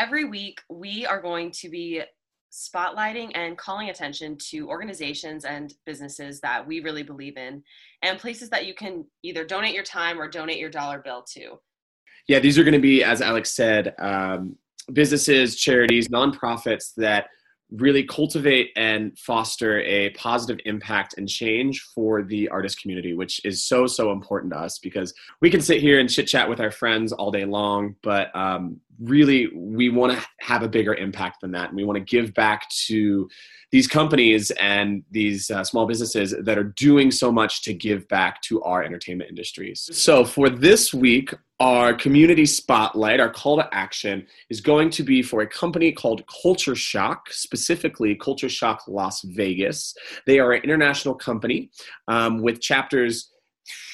every week we are going to be spotlighting and calling attention to organizations and businesses that we really believe in, and places that you can either donate your time or donate your dollar bill to. Yeah, these are going to be, as Alex said, businesses, charities, nonprofits that really cultivate and foster a positive impact and change for the artist community, which is so, so important to us, because we can sit here and chit chat with our friends all day long, but really we want to have a bigger impact than that. And we want to give back to these companies and these small businesses that are doing so much to give back to our entertainment industries. So for this week, our community spotlight, our call to action, is going to be for a company called Culture Shock, specifically Culture Shock Las Vegas. They are an international company with chapters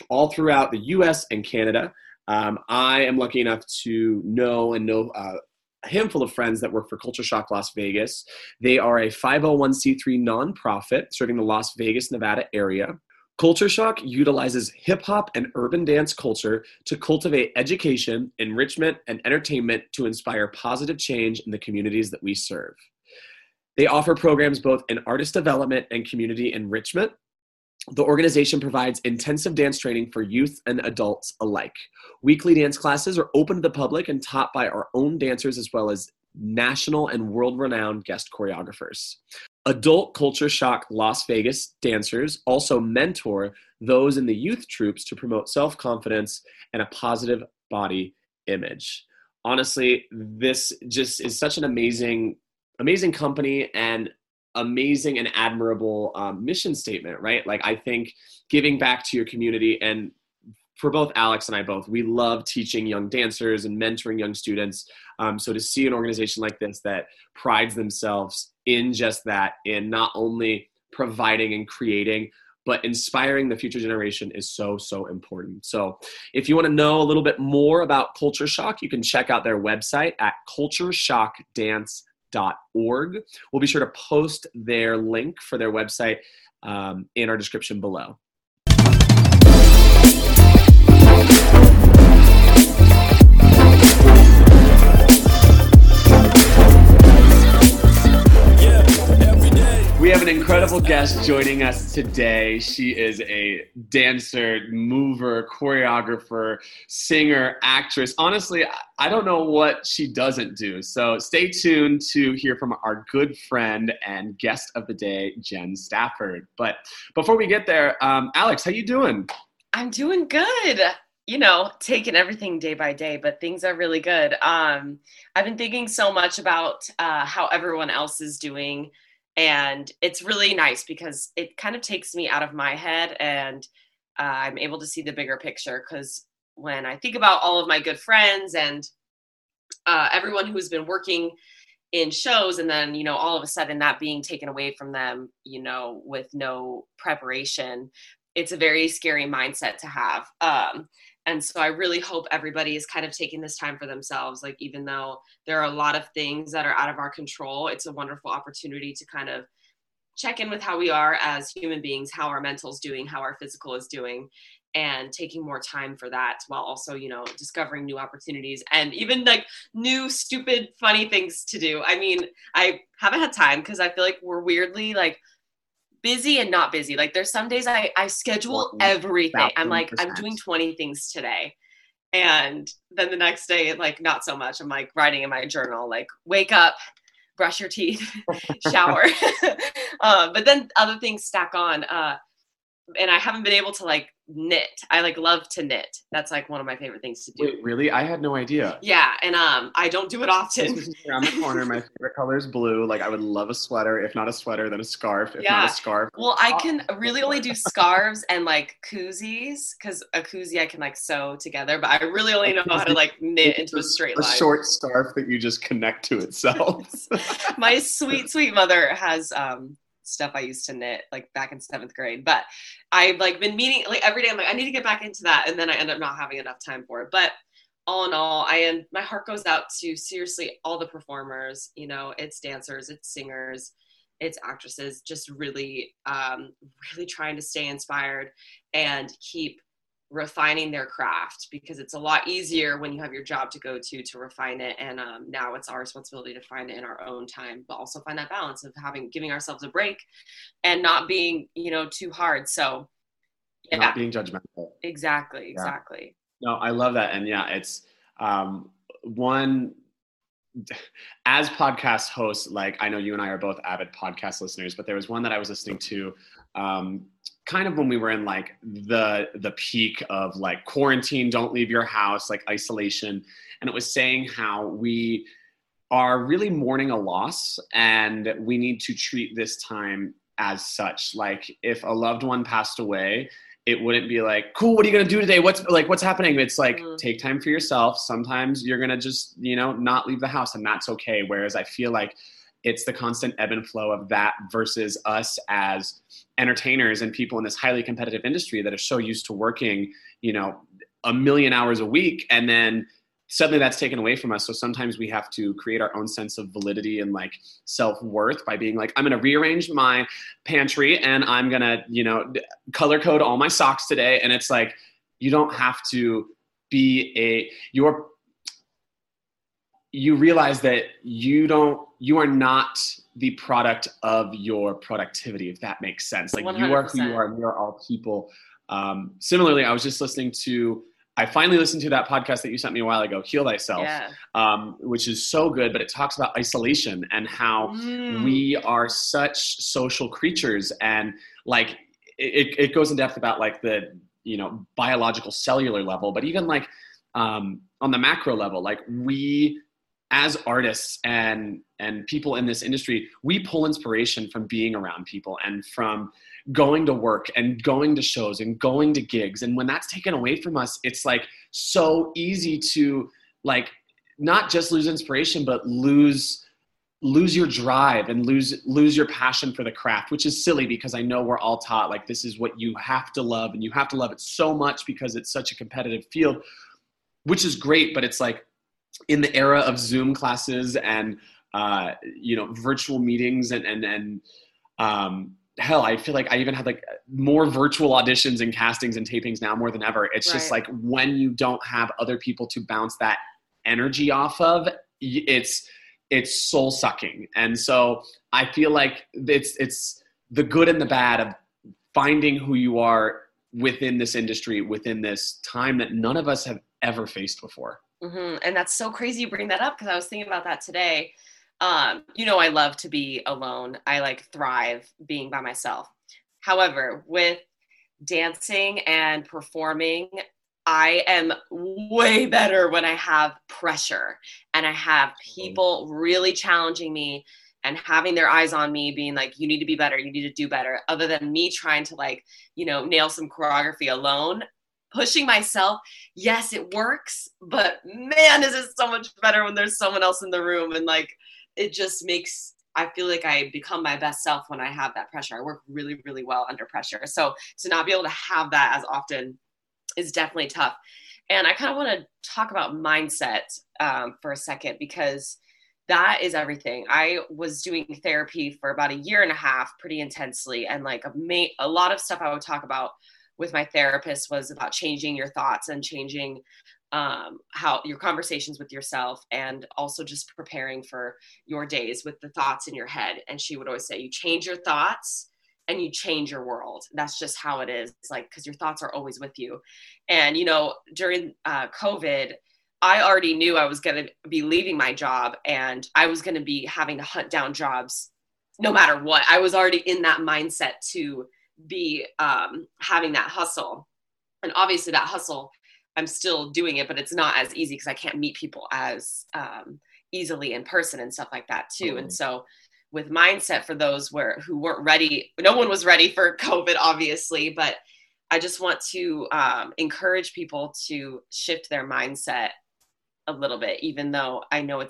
all throughout the US and Canada. I am lucky enough to know a handful of friends that work for Culture Shock Las Vegas. They are a 501c3 nonprofit serving the Las Vegas, Nevada area. Culture Shock utilizes hip-hop and urban dance culture to cultivate education, enrichment, and entertainment to inspire positive change in the communities that we serve. They offer programs both in artist development and community enrichment. The organization provides intensive dance training for youth and adults alike. Weekly dance classes are open to the public and taught by our own dancers as well as national and world-renowned guest choreographers. Adult Culture Shock Las Vegas dancers also mentor those in the youth troops to promote self-confidence and a positive body image. Honestly, this just is such an amazing company and amazing and admirable mission statement, right? Like, I think giving back to your community, and for both Alex and I both, we love teaching young dancers and mentoring young students. So to see an organization like this that prides themselves in just that, in not only providing and creating, but inspiring the future generation, is so, so important. So if you want to know a little bit more about Culture Shock, you can check out their website at cultureshockdance.org. We'll be sure to post their link for their website in our description below. We have an incredible guest joining us today. She is a dancer, mover, choreographer, singer, actress. Honestly, I don't know what she doesn't do. So stay tuned to hear from our good friend and guest of the day, Jen Stafford. But before we get there, Alex, how you doing? I'm doing good. You know, taking everything day by day, but things are really good. I've been thinking so much about how everyone else is doing. And it's really nice because it kind of takes me out of my head, and I'm able to see the bigger picture, because when I think about all of my good friends and everyone who's been working in shows, and then, you know, all of a sudden that being taken away from them, you know, with no preparation, it's a very scary mindset to have. And so I really hope everybody is kind of taking this time for themselves. Like, even though there are a lot of things that are out of our control, it's a wonderful opportunity to kind of check in with how we are as human beings, how our mental's doing, how our physical is doing, and taking more time for that, while also, you know, discovering new opportunities and even like new, stupid, funny things to do. I mean, I haven't had time because I feel like we're weirdly like busy and not busy. Like, there's some days I schedule everything. I'm like, I'm doing 20 things today. And then the next day, like, not so much. I'm like writing in my journal, like, wake up, brush your teeth, shower. But then other things stack on. And I haven't been able to like knit. I like love to knit. That's like one of my favorite things to do. Wait, really? I had no idea. Yeah. And I don't do it often. Around the corner, my favorite color is blue. Like, I would love a sweater. If not a sweater, then a scarf. If not a scarf. Well, I can really only do scarves and like koozies, because a koozie I can like sew together, but I really only know how to like knit into a straight line. A short scarf that you just connect to itself. My sweet, sweet mother has stuff I used to knit like back in 7th grade, but I've like been meaning, like, every day I'm like, I need to get back into that, and then I end up not having enough time for it. But all in all, my heart goes out to seriously all the performers. You know, it's dancers, it's singers, it's actresses, just really really trying to stay inspired and keep refining their craft, because it's a lot easier when you have your job to go to refine it. And now it's our responsibility to find it in our own time, but also find that balance of giving ourselves a break and not being, too hard. So yeah. Not being judgmental. Exactly. Yeah. No, I love that. And yeah, it's one, as podcast hosts, like I know you and I are both avid podcast listeners, but there was one that I was listening to kind of when we were in like the peak of like quarantine, don't leave your house, like isolation. And it was saying how we are really mourning a loss and we need to treat this time as such. Like if a loved one passed away, it wouldn't be like, cool, what are you going to do today? What's happening? It's like, take time for yourself. Sometimes you're going to just, not leave the house, and that's okay. Whereas I feel like it's the constant ebb and flow of that versus us as entertainers and people in this highly competitive industry that are so used to working, a million hours a week. And then suddenly that's taken away from us. So sometimes we have to create our own sense of validity and like self-worth by being like, I'm going to rearrange my pantry and I'm going to, color code all my socks today. And it's like, you don't have to be you realize that you are not the product of your productivity, if that makes sense. Like 100%. You are who you are, and we are all people. Similarly, I was just I finally listened to that podcast that you sent me a while ago, Heal Thyself, which is so good, but it talks about isolation and how we are such social creatures. And like, it goes in depth about like the, biological cellular level, but even like on the macro level, like we as artists and people in this industry, we pull inspiration from being around people and from going to work and going to shows and going to gigs. And when that's taken away from us, it's like so easy to like not just lose inspiration, but lose your drive and lose your passion for the craft, which is silly because I know we're all taught like this is what you have to love, and you have to love it so much because it's such a competitive field, which is great. But it's like in the era of Zoom classes and virtual meetings and hell, I feel like I even had like more virtual auditions and castings and tapings now more than ever. It's just like when you don't have other people to bounce that energy off of, it's soul sucking. And so I feel like it's the good and the bad of finding who you are within this industry, within this time that none of us have ever faced before. Mm-hmm. And that's so crazy you bring that up, because I was thinking about that today. I love to be alone. I like thrive being by myself. However, with dancing and performing, I am way better when I have pressure and I have people really challenging me and having their eyes on me, being like, you need to be better, you need to do better, other than me trying to like, nail some choreography alone. Pushing myself, yes, it works, but man, is it so much better when there's someone else in the room. And like, it just makes, I feel like I become my best self when I have that pressure. I work really, really well under pressure. So to not be able to have that as often is definitely tough. And I kind of want to talk about mindset for a second, because that is everything. I was doing therapy for about a year and a half pretty intensely. And like a lot of stuff I would talk about with my therapist was about changing your thoughts and changing how your conversations with yourself, and also just preparing for your days with the thoughts in your head. And she would always say, you change your thoughts and you change your world. That's just how it is. It's like, cause your thoughts are always with you. And, during COVID, I already knew I was going to be leaving my job and I was going to be having to hunt down jobs no matter what. I was already in that mindset to be having that hustle, and obviously that hustle, I'm still doing it, but it's not as easy because I can't meet people as easily in person and stuff like that too. And so with mindset, for those who weren't ready, no one was ready for COVID obviously, but I just want to encourage people to shift their mindset a little bit, even though I know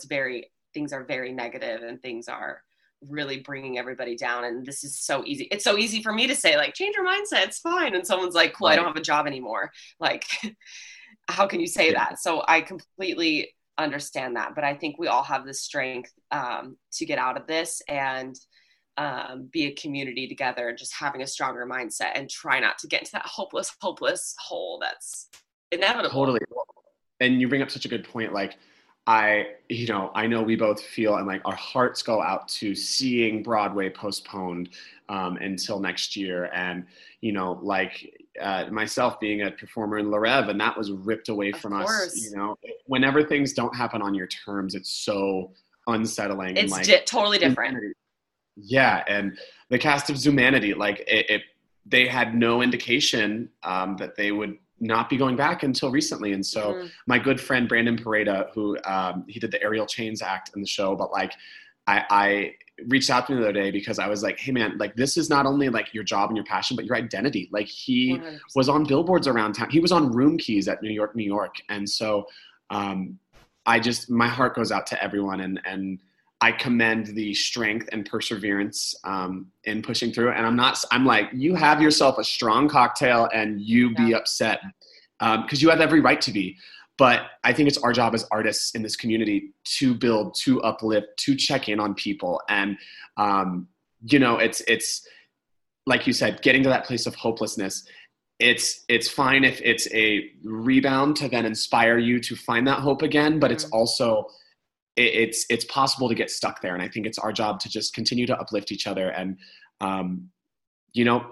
things are very negative and things are really bringing everybody down. And this is so easy. It's so easy for me to say like, change your mindset, it's fine. And someone's like, cool, I don't have a job anymore. Like, how can you say that? So I completely understand that, but I think we all have the strength to get out of this and be a community together, and just having a stronger mindset and try not to get into that hopeless hole that's inevitable. Totally. And you bring up such a good point. Like, I know we both feel, and like our hearts go out to seeing Broadway postponed until next year. And, myself being a performer in La Reve, and that was ripped away from us, whenever things don't happen on your terms, it's so unsettling. It's totally different. Yeah. And the cast of Zumanity, they had no indication that they would not be going back until recently. And so my good friend, Brandon Pareda, who he did the Aerial Chains act in the show, but I reached out to him the other day because I was like, hey man, this is not only your job and your passion, but your identity. He 100%. Was on billboards around town. He was on room keys at New York. And so my heart goes out to everyone, and I commend the strength and perseverance in pushing through. And you have yourself a strong cocktail, and you be upset because you have every right to be. But I think it's our job as artists in this community to build, to uplift, to check in on people. And, it's like you said, getting to that place of hopelessness. It's fine if it's a rebound to then inspire you to find that hope again, but it's also – it's possible to get stuck there. And I think it's our job to just continue to uplift each other and,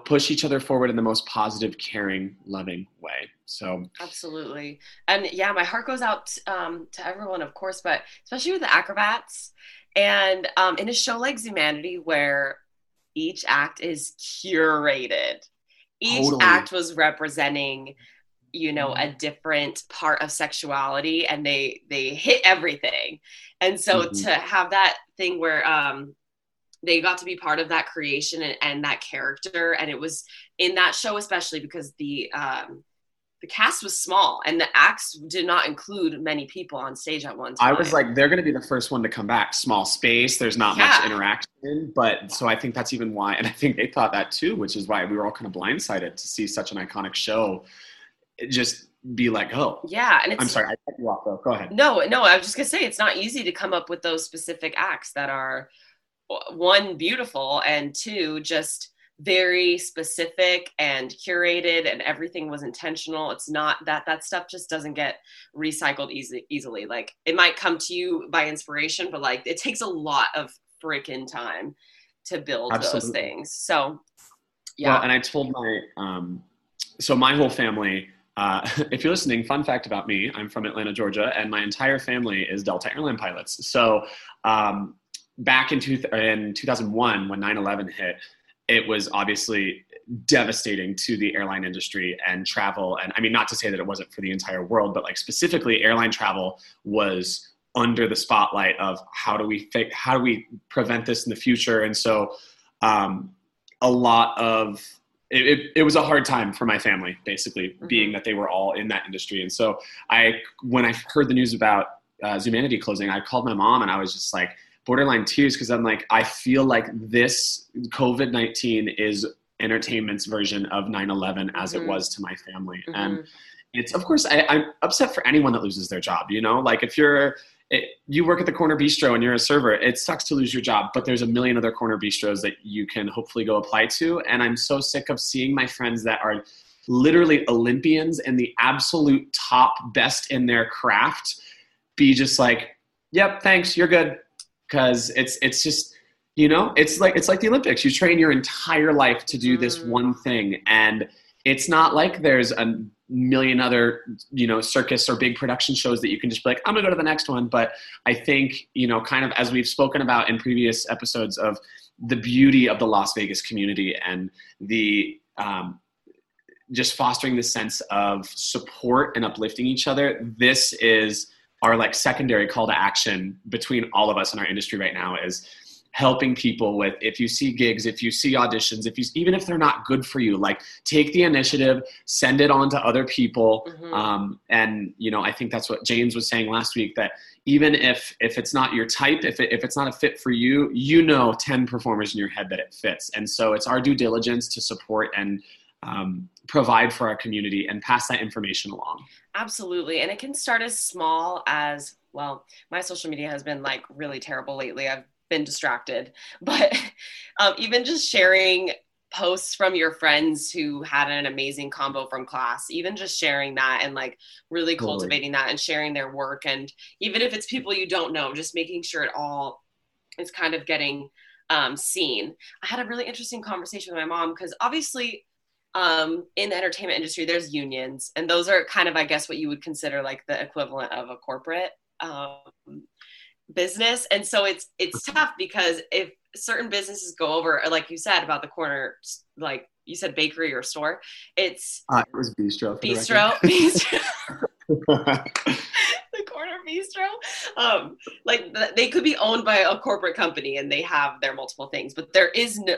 push each other forward in the most positive, caring, loving way. So absolutely. And yeah, my heart goes out to everyone, of course, but especially with the acrobats and in a show like Zumanity, where each act is curated, each totally. Act was representing a different part of sexuality, and they hit everything. And so to have that thing where they got to be part of that creation and that character. And it was in that show, especially because the cast was small and the acts did not include many people on stage at once. I was like, they're going to be the first one to come back. Small space. There's not much interaction, but so I think that's even why. And I think they thought that too, which is why we were all kind of blindsided to see such an iconic show. Just be like, oh yeah. And I'm sorry, I cut you off though. Go ahead. No, I was just gonna say, it's not easy to come up with those specific acts that are one, beautiful, and two, just very specific and curated, and everything was intentional. It's not that stuff just doesn't get recycled easily. Like, it might come to you by inspiration, but it takes a lot of freaking time to build those things. So yeah. Well, and I told my, so my whole family, if you're listening, fun fact about me, I'm from Atlanta, Georgia, and my entire family is Delta airline pilots. So back in 2001, when 9/11 hit, it was obviously devastating to the airline industry and travel. And I mean, not to say that it wasn't for the entire world, but specifically airline travel was under the spotlight of how do we prevent this in the future? And so a lot of, It was a hard time for my family, basically, being that they were all in that industry. And so when I heard the news about Zumanity closing, I called my mom, and I was just borderline tears, because I'm I feel like this COVID-19 is entertainment's version of 9/11 as it was to my family. And it's, of course, I'm upset for anyone that loses their job, if you work at the corner bistro and you're a server, it sucks to lose your job, but there's a million other corner bistros that you can hopefully go apply to. And I'm so sick of seeing my friends that are literally Olympians and the absolute top best in their craft be just yep, thanks, you're good. Cause it's just, it's like the Olympics. You train your entire life to do this one thing. And it's not like there's a million other, circus or big production shows that you can just be I'm gonna go to the next one. But I think, kind of as we've spoken about in previous episodes, of the beauty of the Las Vegas community and the just fostering the sense of support and uplifting each other. This is our secondary call to action between all of us in our industry right now, is helping people with, if you see gigs, if you see auditions, even if they're not good for you, take the initiative, send it on to other people. And I think that's what James was saying last week, that even if it's not your type, if it's not a fit for you, 10 performers in your head that it fits. And so it's our due diligence to support and provide for our community and pass that information along. Absolutely. And it can start as small as, well, my social media has been really terrible lately. I've been distracted, but even just sharing posts from your friends who had an amazing combo from class, even just sharing that and like really cultivating that and sharing their work. And even if it's people you don't know, just making sure it all is kind of getting seen. I had a really interesting conversation with my mom because obviously in the entertainment industry, there's unions, and those are kind of, I guess, what you would consider like the equivalent of a corporate business. And so it's tough because if certain businesses go over, like you said about the corner, like you said, bakery or store, it's it was bistro. The corner bistro, like they could be owned by a corporate company and they have their multiple things, but there is no,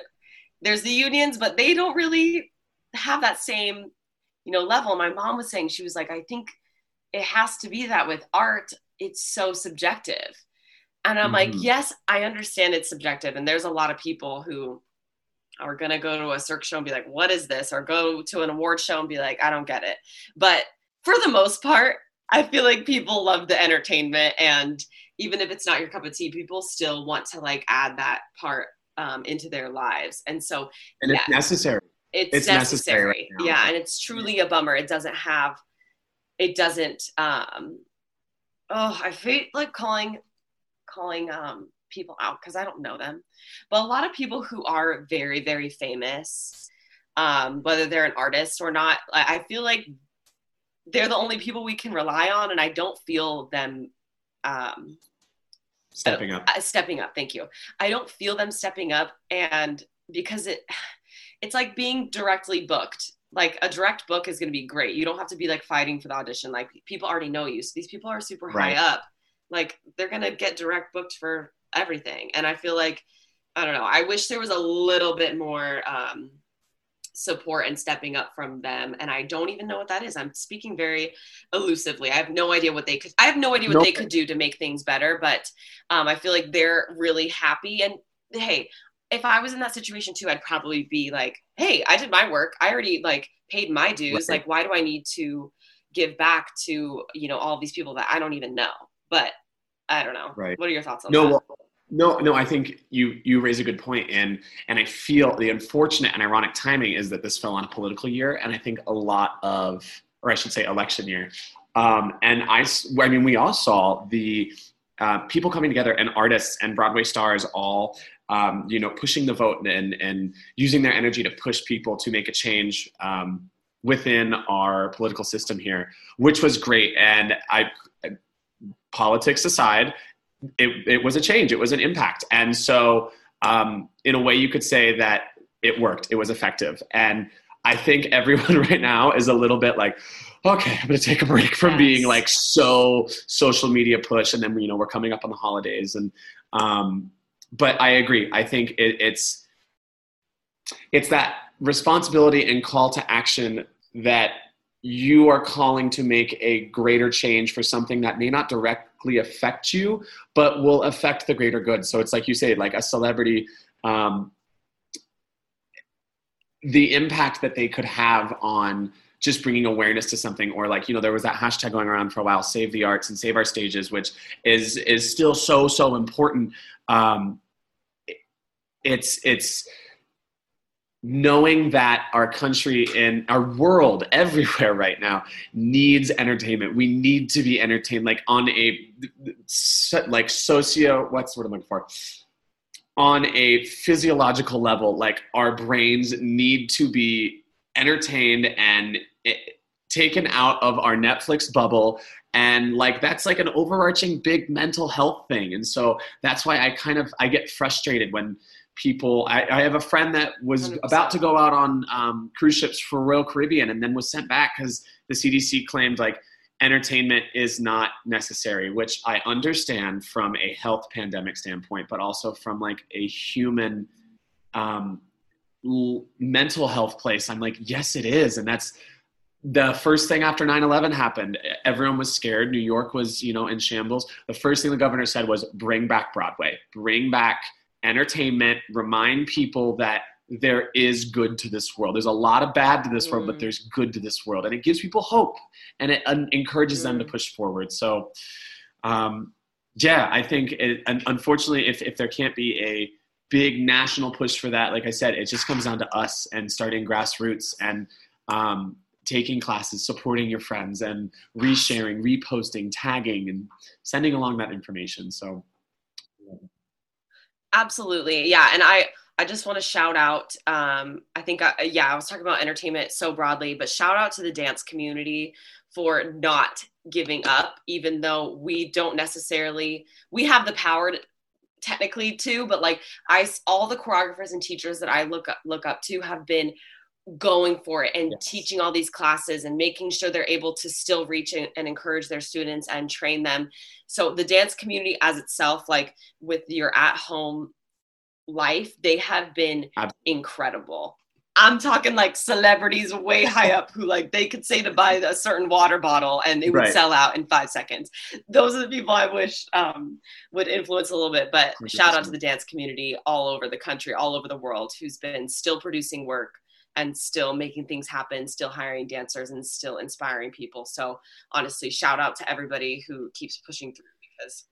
there's the unions, but they don't really have that same, you know, level. My mom was saying, she was like, I think it has to be that with art, it's so subjective. And I'm like, yes, I understand it's subjective. And there's a lot of people who are going to go to a Cirque show and be like, what is this? Or go to an award show and be like, I don't get it. But for the most part, I feel like people love the entertainment. And even if it's not your cup of tea, people still want to like add that part into their lives. And so, and yeah, it's necessary. It's necessary. Right now, yeah. So. And it's truly a bummer. It doesn't have, it doesn't, I hate like calling people out because I don't know them, but a lot of people who are very, very famous, whether they're an artist or not, I feel like they're the only people we can rely on, and I don't feel them stepping up. Thank you. I don't feel them stepping up, and because it's like being directly booked. Like a direct book is going to be great. You don't have to be like fighting for the audition. Like people already know you. So these people are super high up. Like they're going to get direct booked for everything. And I feel like, I don't know, I wish there was a little bit more support and stepping up from them. And I don't even know what that is. I'm speaking very elusively. I have no idea what they could, they could do to make things better. But I feel like they're really happy. And hey, if I was in that situation too, I'd probably be like, hey, I did my work. I already like paid my dues. Right. Like, why do I need to give back to, you know, all these people that I don't even know? But I don't know. Right. What are your thoughts on that? No, I think you raise a good point. And I feel the unfortunate and ironic timing is that this fell on a political year. And I think a lot of, or I should say election year. And we all saw the people coming together and artists and Broadway stars all, pushing the vote and using their energy to push people to make a change within our political system here, which was great. And politics aside, it was a change. It was an impact. And so in a way you could say that it worked. It was effective. And I think everyone right now is a little bit like, okay, I'm going to take a break from being like so social media push. And then, we're coming up on the holidays. And, but I agree. I think it's that responsibility and call to action that you are calling to make a greater change for something that may not directly affect you, but will affect the greater good. So it's like you say, like a celebrity, the impact that they could have on just bringing awareness to something, or like, there was that hashtag going around for a while, save the arts and save our stages, which is still so, so important. It's knowing that our country and our world everywhere right now needs entertainment. We need to be entertained, like on a, like socio, what's the word I'm looking for? On a physiological level, like our brains need to be entertained and taken out of our Netflix bubble. And like, that's like an overarching big mental health thing. And so that's why I get frustrated when people, I have a friend that was 100%. About to go out on cruise ships for Royal Caribbean and then was sent back because the CDC claimed like entertainment is not necessary, which I understand from a health pandemic standpoint, but also from like a human mental health place. I'm like, yes, it is. And that's the first thing after 9/11 happened. Everyone was scared. New York was, in shambles. The first thing the governor said was bring back Broadway, bring back entertainment, remind people that there is good to this world. There's a lot of bad to this world, but there's good to this world. And it gives people hope and it encourages them to push forward. So yeah, I think it, unfortunately, if there can't be a big national push for that, like I said, it just comes down to us and starting grassroots and taking classes, supporting your friends, and resharing, reposting, tagging, and sending along that information. So, yeah. Absolutely, yeah. And I just want to shout out, I was talking about entertainment so broadly, but shout out to the dance community for not giving up, even though we don't necessarily, we have the power to, technically too, but like all the choreographers and teachers that I look up to have been going for it and teaching all these classes and making sure they're able to still reach and encourage their students and train them. So the dance community as itself, like with your at-home life, they have been incredible. I'm talking like celebrities way high up who like they could say to buy a certain water bottle and it would sell out in 5 seconds. Those are the people I wish would influence a little bit, but 100%. Shout out to the dance community all over the country, all over the world, who's been still producing work and still making things happen, still hiring dancers and still inspiring people. So honestly, shout out to everybody who keeps pushing through, because.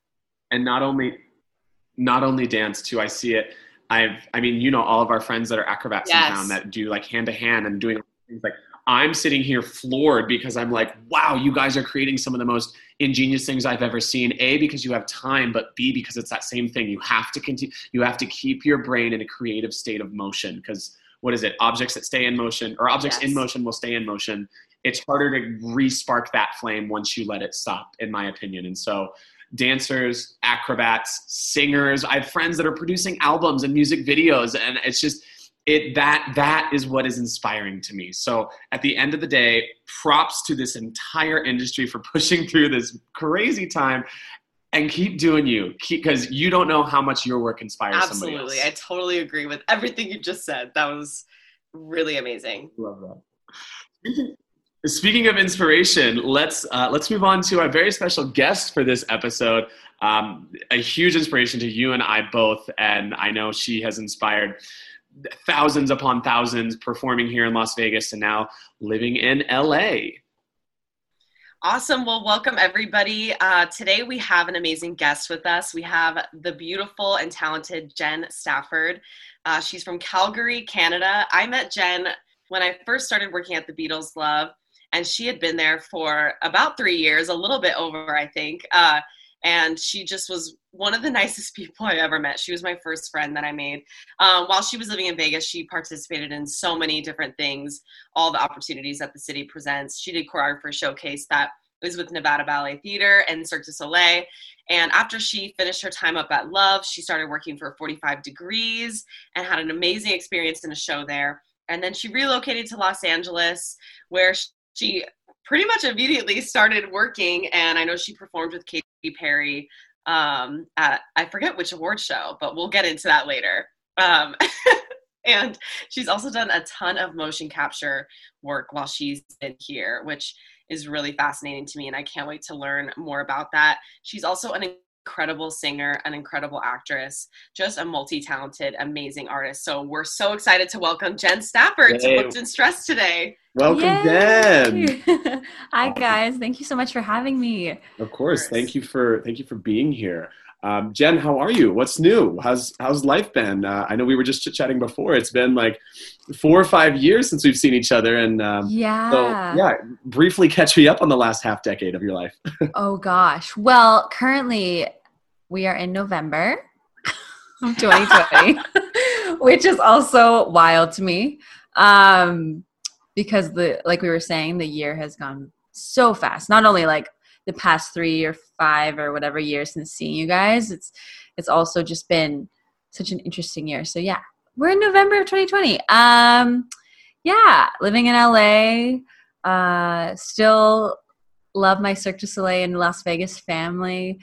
And not only dance too, I see it. All of our friends that are acrobats in town that do like hand to hand and doing things, like I'm sitting here floored because I'm like, wow, you guys are creating some of the most ingenious things I've ever seen. A, because you have time, but B, because it's that same thing. You have to continue, you have to keep your brain in a creative state of motion, because what is it? Objects that stay in motion, or objects in motion will stay in motion. It's harder to re-spark that flame once you let it stop, in my opinion. And so dancers, acrobats, singers. I have friends that are producing albums and music videos, and it's just that is what is inspiring to me. So at the end of the day, props to this entire industry for pushing through this crazy time, and keep doing you, because you don't know how much your work inspires somebody else. Absolutely. I totally agree with everything you just said. That was really amazing. Love that. Speaking of inspiration, let's move on to our very special guest for this episode. A huge inspiration to you and I both, and I know she has inspired thousands upon thousands performing here in Las Vegas and now living in LA. Awesome. Well, welcome everybody. Today we have an amazing guest with us. We have the beautiful and talented Jen Stafford. She's from Calgary, Canada. I met Jen when I first started working at the Beatles Love, and she had been there for about 3 years, a little bit over, I think. And she just was one of the nicest people I ever met. She was my first friend that I made. While she was living in Vegas, she participated in so many different things, all the opportunities that the city presents. She did choreographer showcase that was with Nevada Ballet Theater and Cirque du Soleil. And after she finished her time up at Love, she started working for 45 Degrees and had an amazing experience in a show there. And then she relocated to Los Angeles, where she pretty much immediately started working. And I know she performed with Katie Perry at, I forget which award show, but we'll get into that later. And she's also done a ton of motion capture work while she's been here, which is really fascinating to me. And I can't wait to learn more about that. She's also an incredible singer, an incredible actress, just a multi-talented, amazing artist. So we're so excited to welcome Jen Stafford to Booked and Stressed today. Welcome, Jen. Hi guys, thank you so much for having me. Of course, thank you for being here. Jen, how are you? What's new? How's life been? I know we were just chit-chatting before. It's been like 4 or 5 years since we've seen each other. And briefly catch me up on the last half decade of your life. Oh gosh. Well, currently we are in November of 2020, which is also wild to me. Because like we were saying, the year has gone so fast. Not only like the past 3 or 5 or whatever years since seeing you guys, it's also just been such an interesting year. So yeah, we're in November of 2020. Living in LA, still love my Cirque du Soleil and Las Vegas family.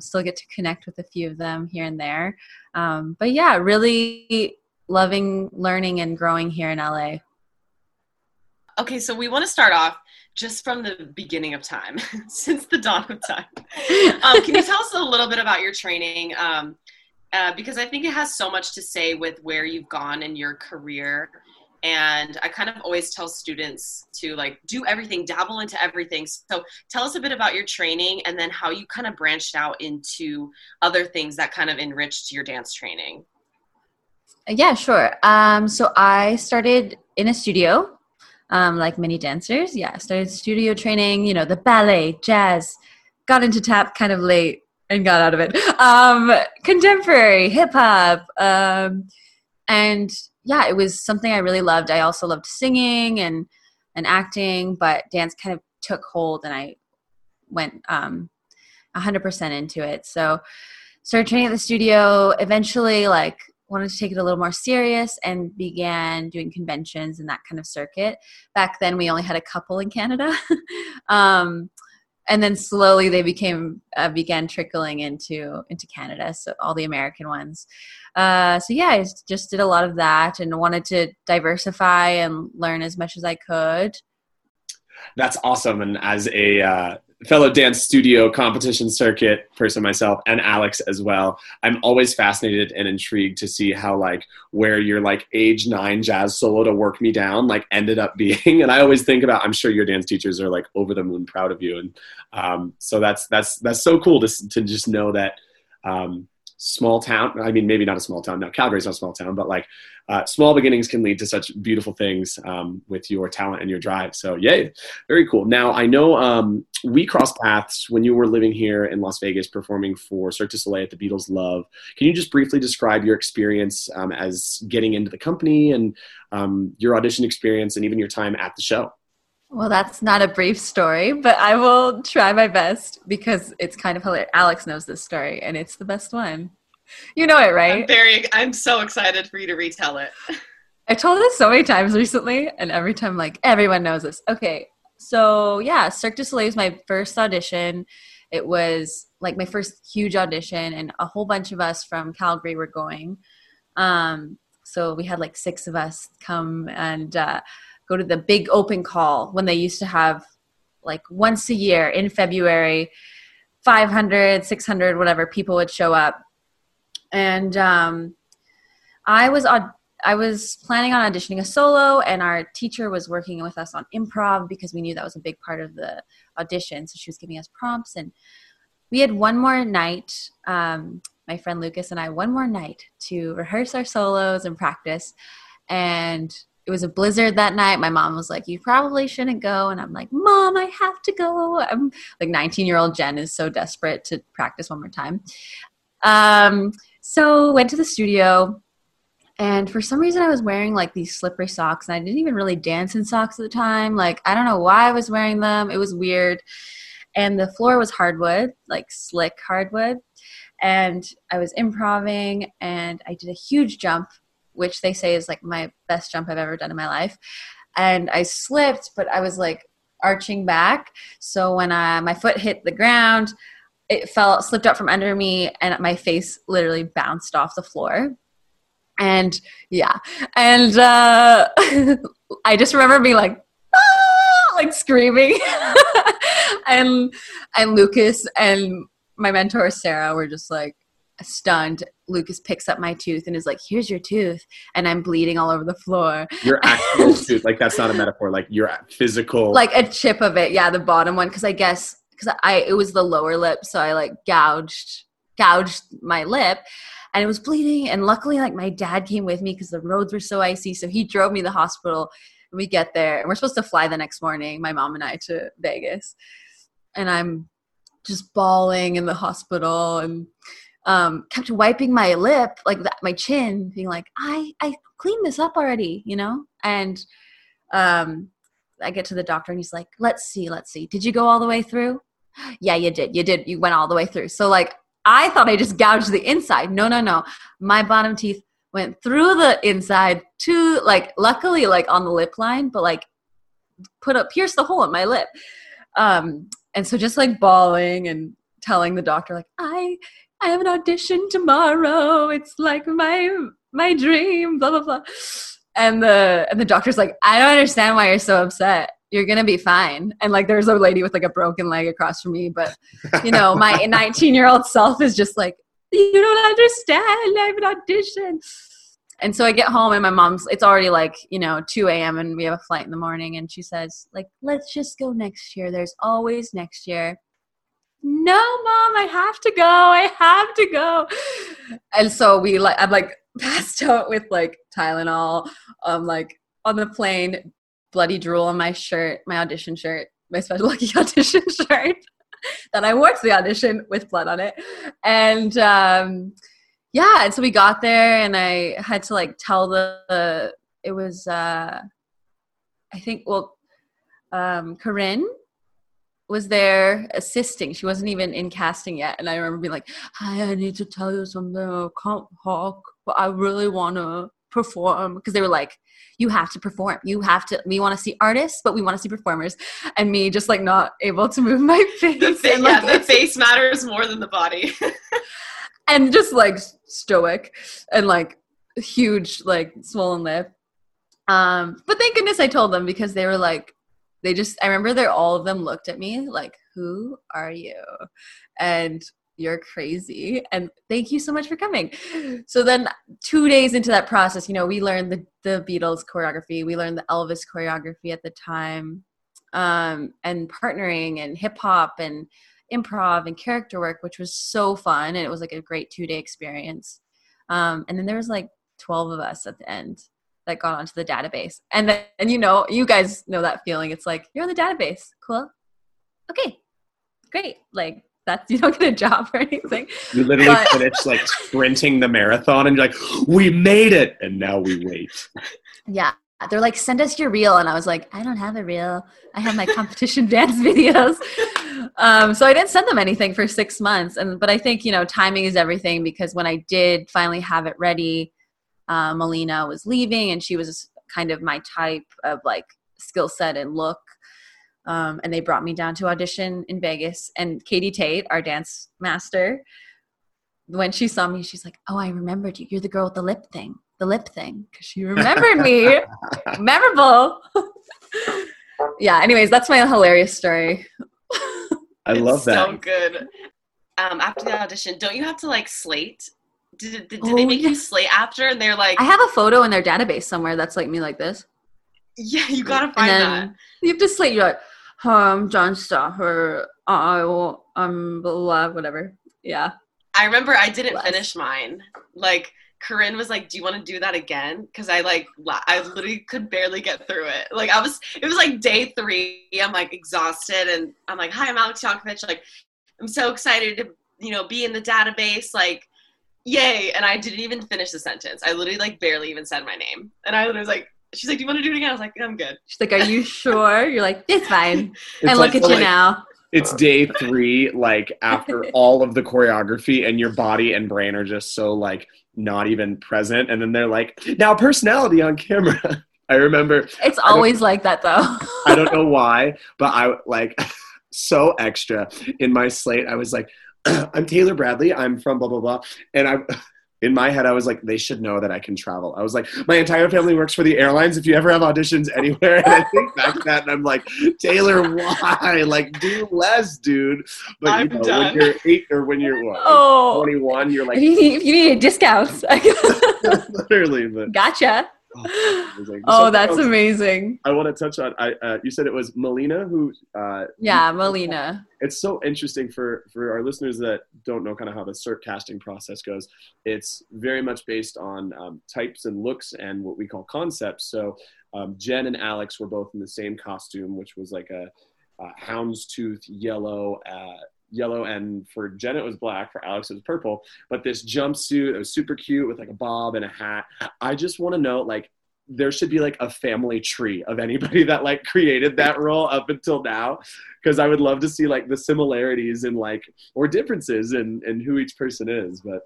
Still get to connect with a few of them here and there. But yeah, really loving learning and growing here in LA. Okay, so we want to start off just from the beginning of time, since the dawn of time. Can you tell us a little bit about your training? Because I think it has so much to say with where you've gone in your career And I kind of always tell students to like do everything, dabble into everything. So tell us a bit about your training and then how you kind of branched out into other things that kind of enriched your dance training. Yeah, sure. So I started in a studio, like many dancers. Yeah, I started studio training, you know, the ballet, jazz, got into tap kind of late and got out of it. Contemporary, hip hop, and yeah, it was something I really loved. I also loved singing and acting, but dance kind of took hold and I went 100% into it. So started training at the studio, eventually like wanted to take it a little more serious and began doing conventions and that kind of circuit. Back then we only had a couple in Canada. And then slowly they began trickling into Canada, so all the American ones. So yeah, I just did a lot of that and wanted to diversify and learn as much as I could. That's awesome. And as a fellow dance studio competition circuit person myself, and Alex as well, I'm always fascinated and intrigued to see how like where your like age 9 jazz solo to Work Me Down like ended up being. And I always think about, I'm sure your dance teachers are like over the moon proud of you. And so that's so cool to just know that small town, I mean, maybe not a small town, no, Calgary's not a small town, but like small beginnings can lead to such beautiful things with your talent and your drive. So yay, very cool. Now I know we crossed paths when you were living here in Las Vegas performing for Cirque du Soleil at the Beatles Love. Can you just briefly describe your experience as getting into the company and your audition experience and even your time at the show? Well, that's not a brief story, but I will try my best because it's kind of hilarious. Alex knows this story and it's the best one. You know it, right? I'm so excited for you to retell it. I told this so many times recently and every time like everyone knows this. Okay. So yeah, Cirque du Soleil was my first audition. It was like my first huge audition and a whole bunch of us from Calgary were going. So we had like 6 of us come and, go to the big open call when they used to have like once a year in February, 500, 600, whatever people would show up. And I was planning on auditioning a solo and our teacher was working with us on improv because we knew that was a big part of the audition. So she was giving us prompts and we had one more night, my friend Lucas and I, one more night to rehearse our solos and practice. And it was a blizzard that night. My mom was like, you probably shouldn't go. And I'm like, Mom, I have to go. I'm like 19-year-old Jen is so desperate to practice one more time. So went to the studio and for some reason I was wearing like these slippery socks and I didn't even really dance in socks at the time. Like, I don't know why I was wearing them. It was weird. And the floor was hardwood, like slick hardwood. And I was improvising and I did a huge jump, which they say is like my best jump I've ever done in my life. And I slipped, but I was like arching back. So when my foot hit the ground, it slipped out from under me and my face literally bounced off the floor. And yeah. And I just remember being like, ah! Like screaming. And Lucas and my mentor, Sarah, were just like stunned. Lucas picks up my tooth and is like, here's your tooth. And I'm bleeding all over the floor. Your actual tooth. Like, that's not a metaphor. Like, your physical. Like, a chip of it. Yeah, the bottom one. Because I guess, it was the lower lip. So I, like, gouged my lip. And it was bleeding. And luckily, like, my dad came with me because the roads were so icy. So he drove me to the hospital. We get there. And we're supposed to fly the next morning, my mom and I, to Vegas. And I'm just bawling in the hospital. And kept wiping my lip, like that, my chin, being like, I cleaned this up already, you know? And I get to the doctor and he's like, let's see. Did you go all the way through? Yeah, you did. You went all the way through. So like, I thought I just gouged the inside. No. My bottom teeth went through the inside to like, luckily like on the lip line, but like pierced the hole in my lip. And so just like bawling and telling the doctor like, I have an audition tomorrow. It's like my dream, blah, blah, blah. And the doctor's like, I don't understand why you're so upset. You're going to be fine. And like, there's a lady with like a broken leg across from me, but you know, my 19-year-old self is just like, you don't understand. I have an audition. And so I get home and my mom's, it's already like, you know, 2 a.m. and we have a flight in the morning. And she says, like, let's just go next year. There's always next year. No, Mom, I have to go. I have to go. And so we like, I'm like passed out with like Tylenol, like on the plane, bloody drool on my shirt, my audition shirt, my special lucky audition shirt that I wore to the audition with blood on it. And, yeah, and so we got there, and I had to, like, tell the – it was, I think, well, Corinne was there assisting. She wasn't even in casting yet, and I remember being like, hi, I need to tell you something. I can't talk, but I really want to perform, because they were like, you have to perform. You have to – we want to see artists, but we want to see performers, and me just, like, not able to move my face. The face matters more than the body. And just, like, stoic and, like, huge, like, swollen lip. But thank goodness I told them, because they were, like, they just – I remember all of them looked at me, like, who are you? And you're crazy. And thank you so much for coming. So then 2 days into that process, you know, we learned the Beatles choreography. We learned the Elvis choreography at the time, and partnering and hip-hop and – improv and character work, which was so fun, and it was like a great 2-day experience. And then there was like 12 of us at the end that got onto the database, and you know, you guys know that feeling. It's like, you're on the database, cool, okay, great, like that's, you don't get a job or anything. You literally finish like sprinting the marathon, and you're like, we made it, and now we wait. Yeah. They're like, send us your reel. And I was like, I don't have a reel. I have my competition dance videos. So I didn't send them anything for 6 months. But I think, you know, timing is everything, because when I did finally have it ready, Melina was leaving, and she was kind of my type of like skill set and look. And they brought me down to audition in Vegas. And Katie Tate, our dance master, when she saw me, she's like, oh, I remembered you. You're the girl with the lip thing. Because she remembered me. Memorable. Yeah, anyways, that's my hilarious story. I love that. So good. After the audition, don't you have to like slate? Did they make you slate after? And they're like, I have a photo in their database somewhere that's like me like this. Yeah, you gotta find that. You have to slate. You're like, Jen Stafford, blah, whatever. Yeah. I remember I didn't finish mine. Like, Corinne was like, do you want to do that again? Because I like, I literally could barely get through it. Like it was like day 3. I'm like exhausted, and I'm like, hi, I'm Alex Yankovic. Like, I'm so excited to, you know, be in the database. Like, yay. And I didn't even finish the sentence. I literally like barely even said my name. And I was like, she's like, do you want to do it again? I was like, I'm good. She's like, are you sure? You're like, it's fine. And like, look at you now. It's day 3, like after all of the choreography, and your body and brain are just so like not even present. And then they're like, now personality on camera. I remember. It's always like that though. I don't know why, but I like so extra in my slate. I was like, I'm Taylor Bradley. I'm from blah, blah, blah. And in my head, I was like, they should know that I can travel. I was like, my entire family works for the airlines. If you ever have auditions anywhere, and I think back to that, and I'm like, Taylor, why? Like, do less, dude. But I'm done. When you're 8 or when you're 21, you're like, if you need a discount. Literally. But, gotcha. That's amazing. I want to touch on, you said it was Melina who... yeah, Melina. It's so interesting for our listeners that don't know kind of how the Cirque casting process goes. It's very much based on types and looks and what we call concepts. So Jen and Alex were both in the same costume, which was like a houndstooth yellow, and for Jen it was black, for Alex it was purple, but this jumpsuit, it was super cute with like a bob and a hat. I just want to know, like, there should be like a family tree of anybody that like created that role up until now, because I would love to see like the similarities and like, or differences in who each person is, but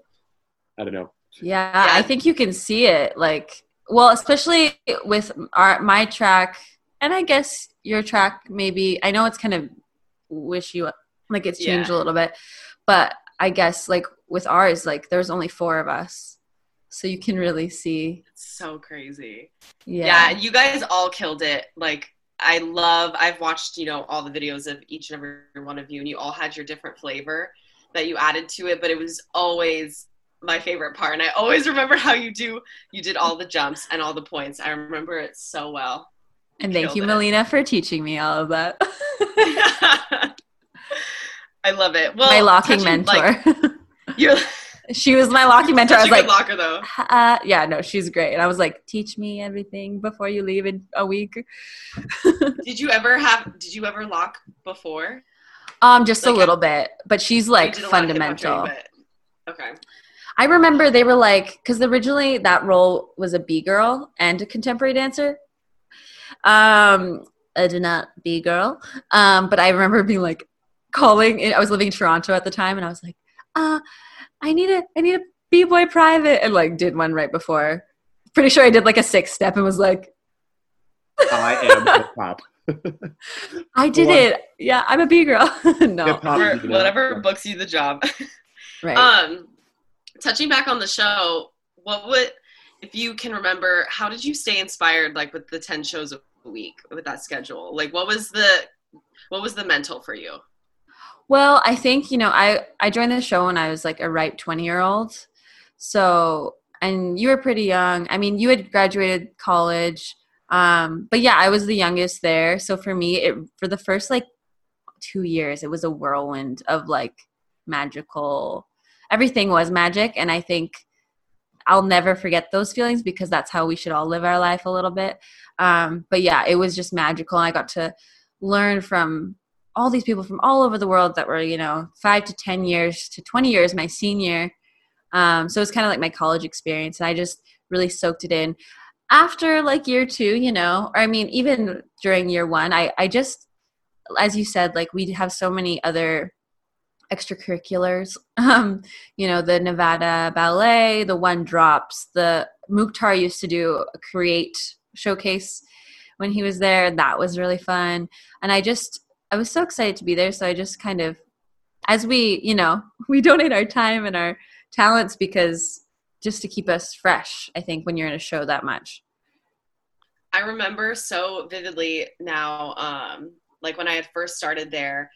I don't know. Yeah, I think you can see it, like, well, especially with my track, and I guess your track maybe, I know it's kind of wishy, like it's changed a little bit, but I guess like with ours, like there's only 4 of us, so you can really see. It's so crazy. Yeah, you guys all killed it. Like I've watched, you know, all the videos of each and every one of you, and you all had your different flavor that you added to it, but it was always my favorite part. And I always remember how you did all the jumps and all the points. I remember it so well. And thank you, Melina, for teaching me all of that. I love it. Well, my locking mentor. She was my locking mentor. I was like, locker though. Yeah, no, she's great. And I was like, teach me everything before you leave in a week. Did you ever lock before? Just like a little bit, but she's like fundamental. Okay. I remember they were like, because originally that role was a B-girl and a contemporary dancer. I did not B-girl. But I remember being like calling in. I was living in Toronto at the time, and I was like, I need a B-boy private, and like did one right before. Pretty sure I did like a 6-step and was like, I am hip-hop. I did it. Yeah, I'm a B-girl. No. Whatever books you the job. Right. Touching back on the show, if you can remember, how did you stay inspired, like with the 10 shows a week with that schedule? Like what was the mental for you? Well, I think, I joined the show when I was like a ripe 20-year-old. So, and you were pretty young. I mean, you had graduated college. But yeah, I was the youngest there. So for me, for the first like 2 years, it was a whirlwind of like magical, everything was magic. And I think I'll never forget those feelings, because that's how we should all live our life a little bit. But yeah, it was just magical. I got to learn from all these people from all over the world that were, 5 to 10 years to 20 years my senior. So it's kind of like my college experience. And I just really soaked it in. After like year two, or I mean, even during year one, I just, as you said, like we have so many other extracurriculars, the Nevada Ballet, the One Drops, the Mukhtar used to do a create showcase when he was there. That was really fun. And I was so excited to be there. So I just kind of, as we, we donate our time and our talents because just to keep us fresh, I think, when you're in a show that much. I remember so vividly now, like when I had first started there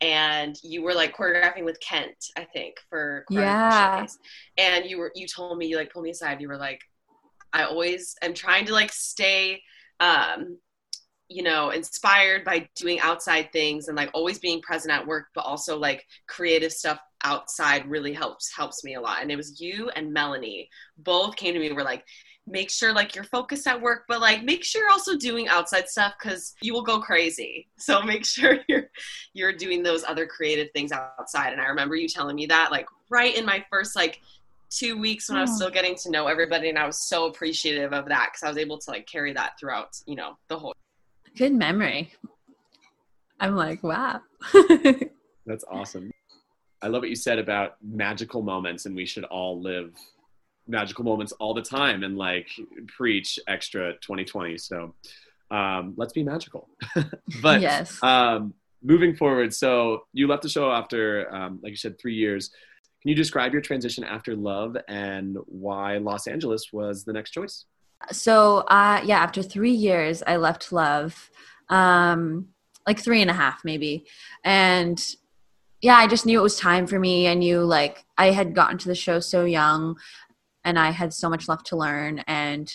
and you were like choreographing with Kent, I think, for Corinne. Yeah. And you told me, you like pulled me aside. You were like, I always am trying to like stay, inspired by doing outside things and like always being present at work, but also like creative stuff outside really helps me a lot. And it was you and Melanie both came to me and were like, make sure like you're focused at work, but like make sure you're also doing outside stuff because you will go crazy. So make sure you're doing those other creative things outside. And I remember you telling me that like right in my first like 2 weeks when I was still getting to know everybody, and I was so appreciative of that because I was able to like carry that throughout, the whole. Good memory. I'm like, wow. That's awesome. I love what you said about magical moments, and we should all live magical moments all the time and like preach extra 2020. So let's be magical. But yes. Moving forward. So you left the show after, like you said, 3 years. Can you describe your transition after Love and why Los Angeles was the next choice? So, after 3 years, I left Love, like 3.5 maybe. And yeah, I just knew it was time for me. I knew like I had gotten to the show so young and I had so much left to learn. And,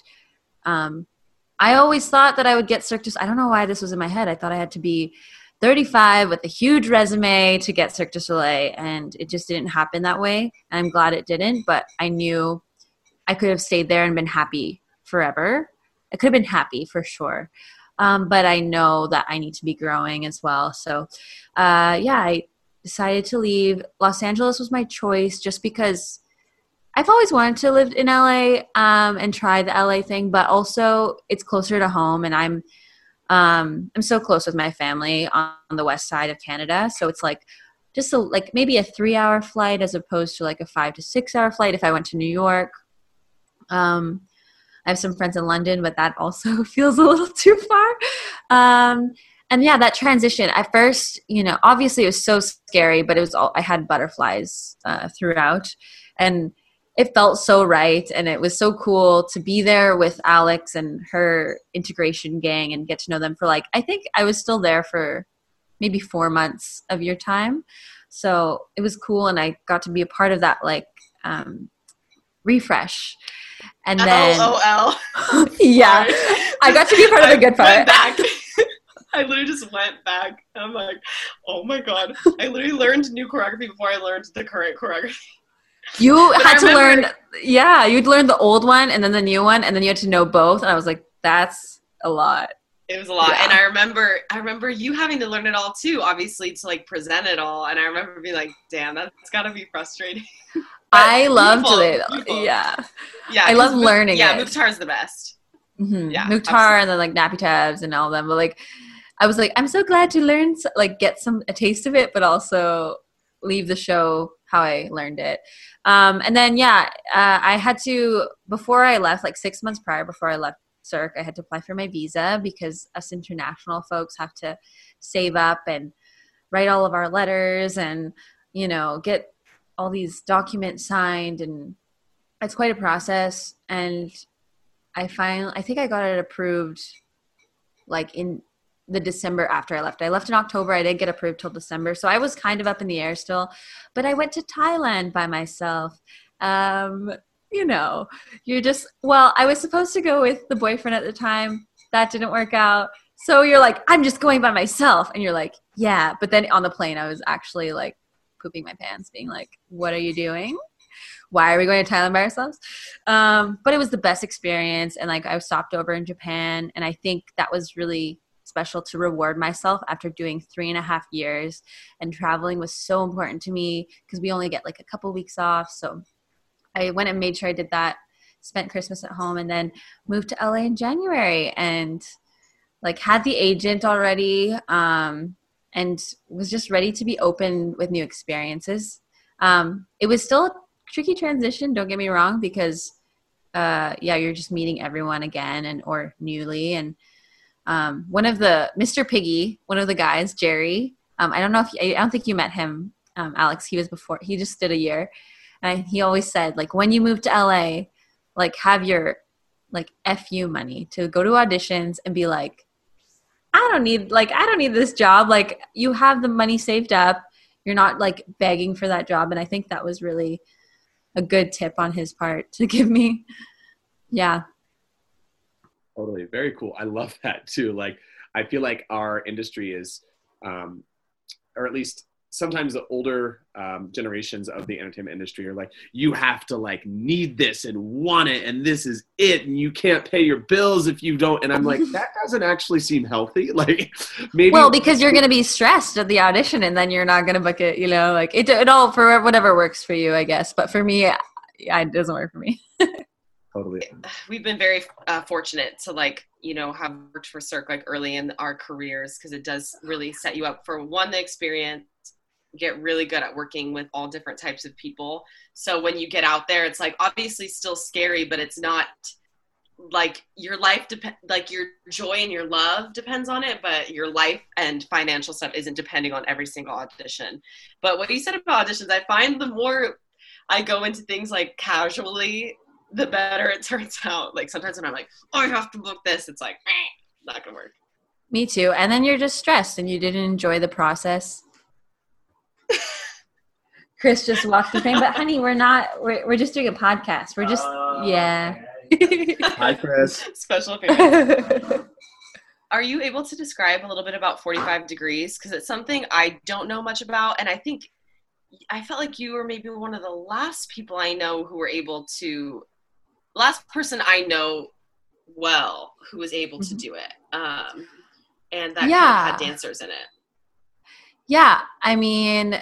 I always thought that I would get Cirque du Soleil. I don't know why this was in my head. I thought I had to be 35 with a huge resume to get Cirque du Soleil, and it just didn't happen that way. And I'm glad it didn't, but I knew I could have stayed there and been happy forever. I could have been happy for sure. But I know that I need to be growing as well. So, I decided to leave. Los Angeles was my choice just because I've always wanted to live in LA, and try the LA thing, but also it's closer to home, and I'm so close with my family on the west side of Canada. So it's like just like maybe a 3-hour flight as opposed to like a 5 to 6 hour flight if I went to New York. I have some friends in London, but that also feels a little too far. And yeah, that transition at first, obviously it was so scary, but it was all, I had butterflies throughout, and it felt so right. And it was so cool to be there with Alex and her integration gang and get to know them for like, I think I was still there for maybe 4 months of your time. So it was cool. And I got to be a part of that, like refresh. And then LOL. Yeah. I got to be part of the good part. Back. I literally just went back. I'm like, oh my God. I literally learned new choreography before I learned the current choreography. You had to learn, yeah, you'd learn the old one and then the new one, and then you had to know both. And I was like, that's a lot. It was a lot. Yeah. And I remember you having to learn it all too, obviously, to like present it all. And I remember being like, damn, that's gotta be frustrating. I loved it. Beautiful. Yeah. Yeah. I love learning it. Yeah, Mukhtar's the best. Mm-hmm. Yeah, Mukhtar absolutely. And then like Nappy Tabs and all them. But like, I was like, I'm so glad to learn, like get a taste of it, but also leave the show how I learned it. And then, yeah, I had to, before I left, like 6 months prior before I left Cirque, I had to apply for my visa because us international folks have to save up and write all of our letters and, you know, get all these documents signed, and it's quite a process. And I think I got it approved like in the December after I left. I left in October. I didn't get approved till December. So I was kind of up in the air still, but I went to Thailand by myself. You know, I was supposed to go with the boyfriend at the time. That didn't work out. So you're like, I'm just going by myself. And you're like, yeah. But then on the plane, I was actually like pooping my pants, being like, what are you doing? Why are we going to Thailand by ourselves? But it was the best experience. And like, I stopped over in Japan. And I think that was really special to reward myself after doing 3.5 years, and traveling was so important to me because we only get like a couple weeks off. So I went and made sure I did that, spent Christmas at home, and then moved to LA in January, and like had the agent already, and was just ready to be open with new experiences. It was still a tricky transition, don't get me wrong, because you're just meeting everyone again or newly. And one of the Mr. Piggy, one of the guys, Jerry, I don't think you met him, Alex. He was before, he just did a year. And he always said, like, when you move to LA, like, have your, like, FU money to go to auditions and be like, I don't need this job. Like, you have the money saved up. You're not, like, begging for that job. And I think that was really a good tip on his part to give me. Yeah. Totally. Very cool. I love that, too. Like, I feel like our industry is, or at least sometimes the older generations of the entertainment industry are like, you have to like need this and want it, and this is it, and you can't pay your bills if you don't. And I'm like, that doesn't actually seem healthy. Like, maybe. Well, because you're going to be stressed at the audition, and then you're not going to book it. You know, like it all for whatever works for you, I guess. But for me, it doesn't work for me. Totally. We've been very fortunate to like, you know, have worked for Cirque like early in our careers, because it does really set you up for one, the experience. Get really good at working with all different types of people. So when you get out there, it's like obviously still scary, but it's not like your life like your joy and your love depends on it, but your life and financial stuff isn't depending on every single audition. But what you said about auditions, I find the more I go into things like casually, the better it turns out. Like sometimes when I'm like, oh, I have to book this, it's like, not gonna work. Me too. And then you're just stressed and you didn't enjoy the process. Chris just walked the frame, but honey, we're just doing a podcast. We're just, yeah. Okay. Hi, Chris. Special appearance. Are you able to describe a little bit about 45 Degrees? Because it's something I don't know much about. And I think, I felt like you were maybe one of the last people I know who were able to, last person I know well, who was able to do it. And that kind of had dancers in it. Yeah, I mean,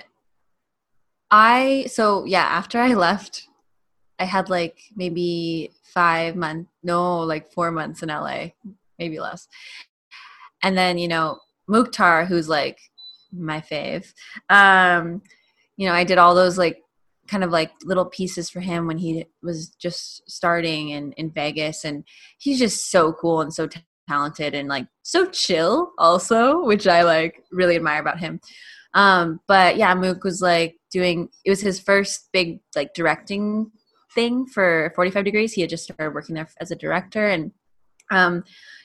after I left, I had like maybe 4 months in LA, maybe less. And then, you know, Mukhtar, who's like my fave, you know, I did all those like kind of like little pieces for him when he was just starting in Vegas. And he's just so cool and so talented and like so chill also, which I like really admire about him. But yeah, Mook was like it was his first big like directing thing for 45 Degrees. He had just started working there as a director, and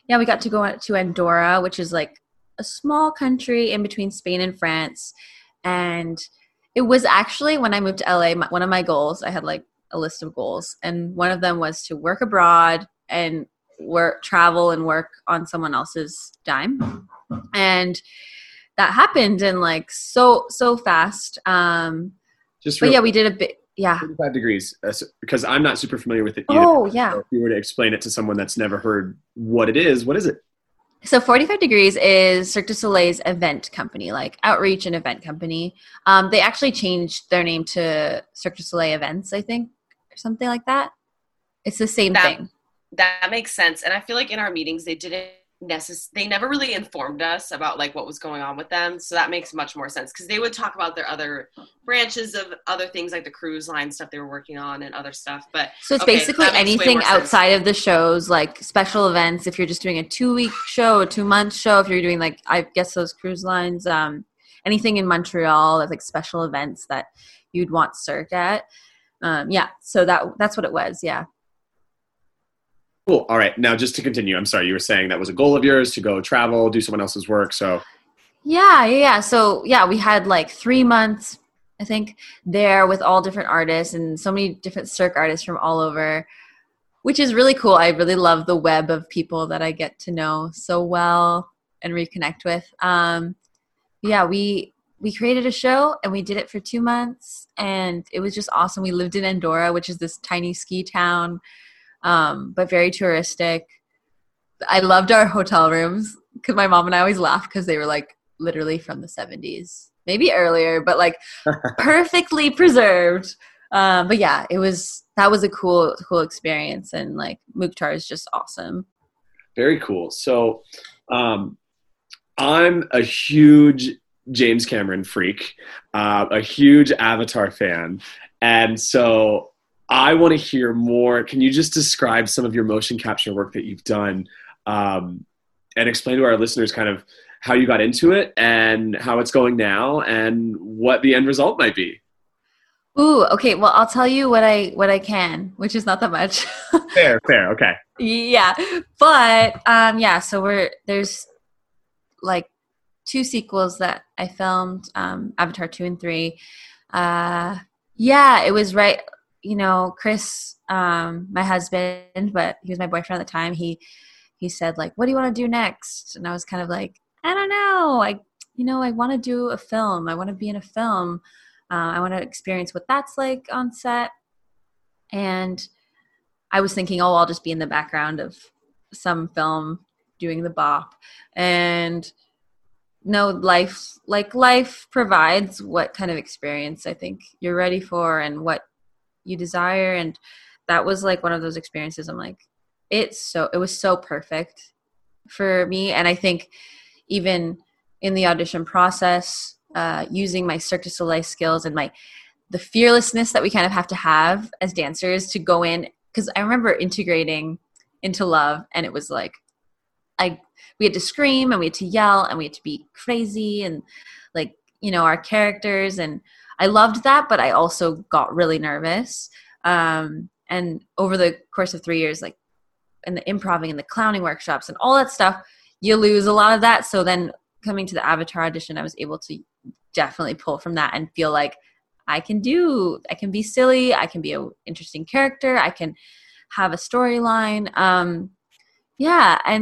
we got to go out to Andorra, which is like a small country in between Spain and France. And it was actually, when I moved to LA, one of my goals, I had like a list of goals. And one of them was to work abroad and travel and work on someone else's dime. And that happened in like so fast. We did a bit. Yeah. 45 degrees, because I'm not super familiar with it either. Oh, yeah. So if you were to explain it to someone that's never heard what is it? So 45 Degrees is Cirque du Soleil's event company, like outreach and event company. They actually changed their name to Cirque du Soleil Events, I think, or something like that. It's the same thing. That makes sense. And I feel like in our meetings, they didn't they never really informed us about like what was going on with them. So that makes much more sense, because they would talk about their other branches of other things like the cruise line stuff they were working on and other stuff. But so it's basically anything outside of the shows, like special events. If you're just doing a 2-week show, a 2-month show, if you're doing like, I guess those cruise lines, anything in Montreal, that's like special events that you'd want Cirque at. So that's what it was. Yeah. Cool. All right. Now, just to continue, I'm sorry, you were saying that was a goal of yours to go travel, do someone else's work. So yeah. So yeah, we had like 3 months, I think, there with all different artists and so many different Cirque artists from all over, which is really cool. I really love the web of people that I get to know so well and reconnect with. We created a show and we did it for 2 months, and it was just awesome. We lived in Andorra, which is this tiny ski town, but very touristic. I loved our hotel rooms, because my mom and I always laugh because they were like literally from the 70s, maybe earlier, but like perfectly preserved. But yeah, that was a cool experience. And like Mukhtar is just awesome. Very cool. So I'm a huge James Cameron freak, a huge Avatar fan. And so I want to hear more. Can you just describe some of your motion capture work that you've done, and explain to our listeners kind of how you got into it and how it's going now and what the end result might be? Ooh, okay. Well, I'll tell you what I can, which is not that much. Fair. Okay. Yeah. But so there's like 2 sequels that I filmed, Avatar 2 and 3. It was right. You know, Chris, my husband, but he was my boyfriend at the time. He said like, "What do you want to do next?" And I was kind of like, "I don't know. I want to do a film. I want to be in a film. I want to experience what that's like on set." And I was thinking, "Oh, I'll just be in the background of some film doing the bop." And no, life provides what kind of experience I think you're ready for and what you desire. And that was like one of those experiences. I'm like, it was so perfect for me. And I think even in the audition process, using my Cirque du Soleil skills and the fearlessness that we kind of have to have as dancers to go in. Cause I remember integrating into Love, and it was like, we had to scream and we had to yell and we had to be crazy and like, you know, our characters, and I loved that, but I also got really nervous. And over the course of 3 years, like in the improv and the clowning workshops and all that stuff, you lose a lot of that. So then coming to the Avatar audition, I was able to definitely pull from that and feel like I can be silly. I can be an interesting character. I can have a storyline. And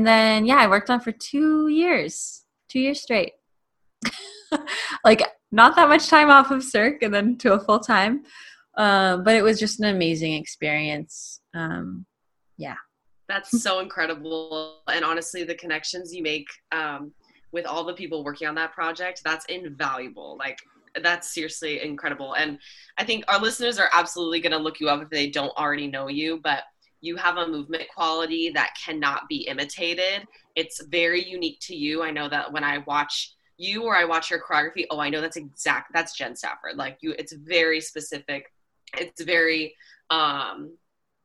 then, I worked on for 2 years straight. Like not that much time off of Cirque and then to a full time. But it was just an amazing experience. That's so incredible. And honestly, the connections you make with all the people working on that project, that's invaluable. Like that's seriously incredible. And I think our listeners are absolutely going to look you up if they don't already know you, but you have a movement quality that cannot be imitated. It's very unique to you. I know that when I watch you or I watch your choreography, I know that's Jen Stafford. Like you, it's very specific. It's very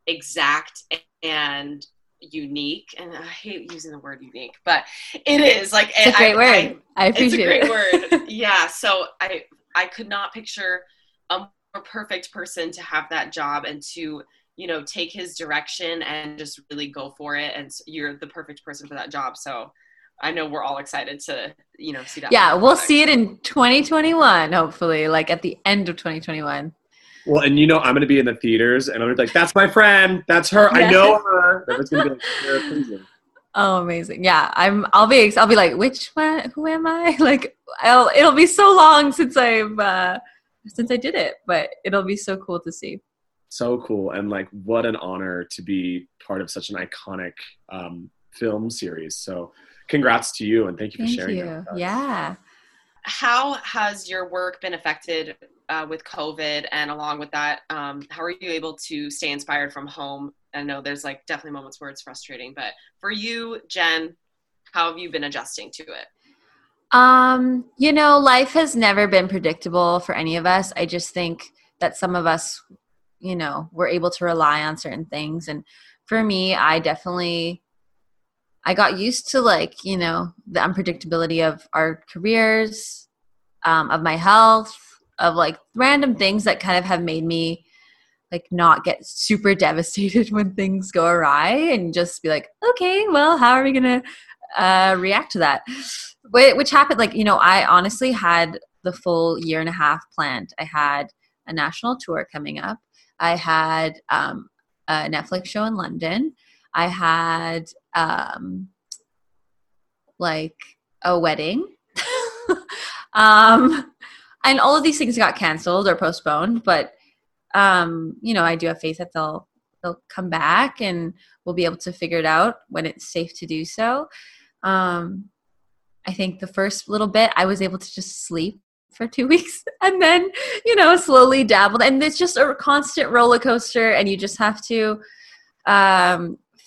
exact and unique. And I hate using the word unique, but it is like, it's a great word. I appreciate it. It's a great word. Yeah. So I could not picture a more perfect person to have that job and to, you know, take his direction and just really go for it. And you're the perfect person for that job. So I know we're all excited to, you know, see that. Yeah, we'll see it in 2021, hopefully, like at the end of 2021. Well, and you know, I'm going to be in the theaters and I'm going to be like, that's my friend. That's her. Yes. I know her. Everyone's going to be like, oh, amazing. Yeah. I'll be like, which one, who am I? Like, it'll be so long since I did it, but it'll be so cool to see. So cool. And like, what an honor to be part of such an iconic, film series. So congrats to you. And thank you for sharing that with us. Yeah. How has your work been affected with COVID, and along with that, how are you able to stay inspired from home? I know there's like definitely moments where it's frustrating, but for you, Jen, how have you been adjusting to it? You know, life has never been predictable for any of us. I just think that some of us, you know, were able to rely on certain things. And for me, I got used to, like, you know, the unpredictability of our careers, of my health, of like random things that kind of have made me like not get super devastated when things go awry, and just be like, okay, well, how are we going to react to that? Which happened, like, you know, I honestly had the full 1.5 years planned. I had a national tour coming up. I had a Netflix show in London. I had like a wedding. And all of these things got canceled or postponed, but, you know, I do have faith that they'll come back and we'll be able to figure it out when it's safe to do so. I think the first little bit I was able to just sleep for 2 weeks, and then, you know, slowly dabbled. And it's just a constant roller coaster, and you just have to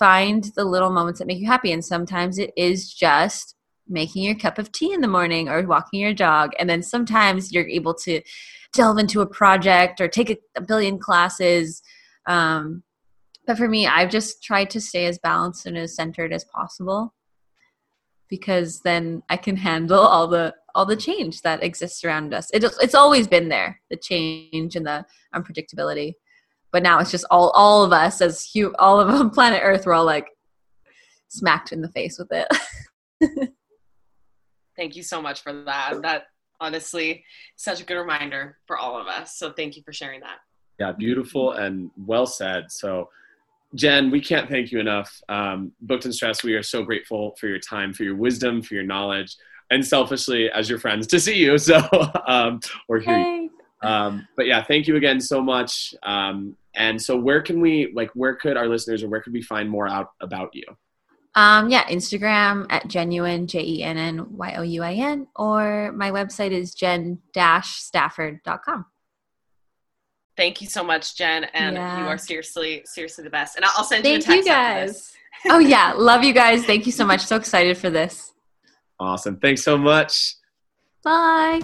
find the little moments that make you happy. And sometimes it is just making your cup of tea in the morning or walking your dog. And then sometimes you're able to delve into a project or take a billion classes. But for me, I've just tried to stay as balanced and as centered as possible, because then I can handle all the change that exists around us. It's always been there, the change and the unpredictability. But now it's just all of us, all of on planet Earth, we're all like smacked in the face with it. Thank you so much for that. That honestly, such a good reminder for all of us. So thank you for sharing that. Yeah, beautiful and well said. So Jen, we can't thank you enough. Booked and Stressed, we are so grateful for your time, for your wisdom, for your knowledge, and selfishly as your friends to see you. So, or hear you. But yeah, thank you again so much. And so where could our listeners, or where could we find more out about you? Instagram at Genuine, JENNYOUIN, or my website is jen-stafford.com. Thank you so much, Jen. And You are seriously the best. And I'll send you a text after this. Oh yeah. Love you guys. Thank you so much. So excited for this. Awesome. Thanks so much. Bye.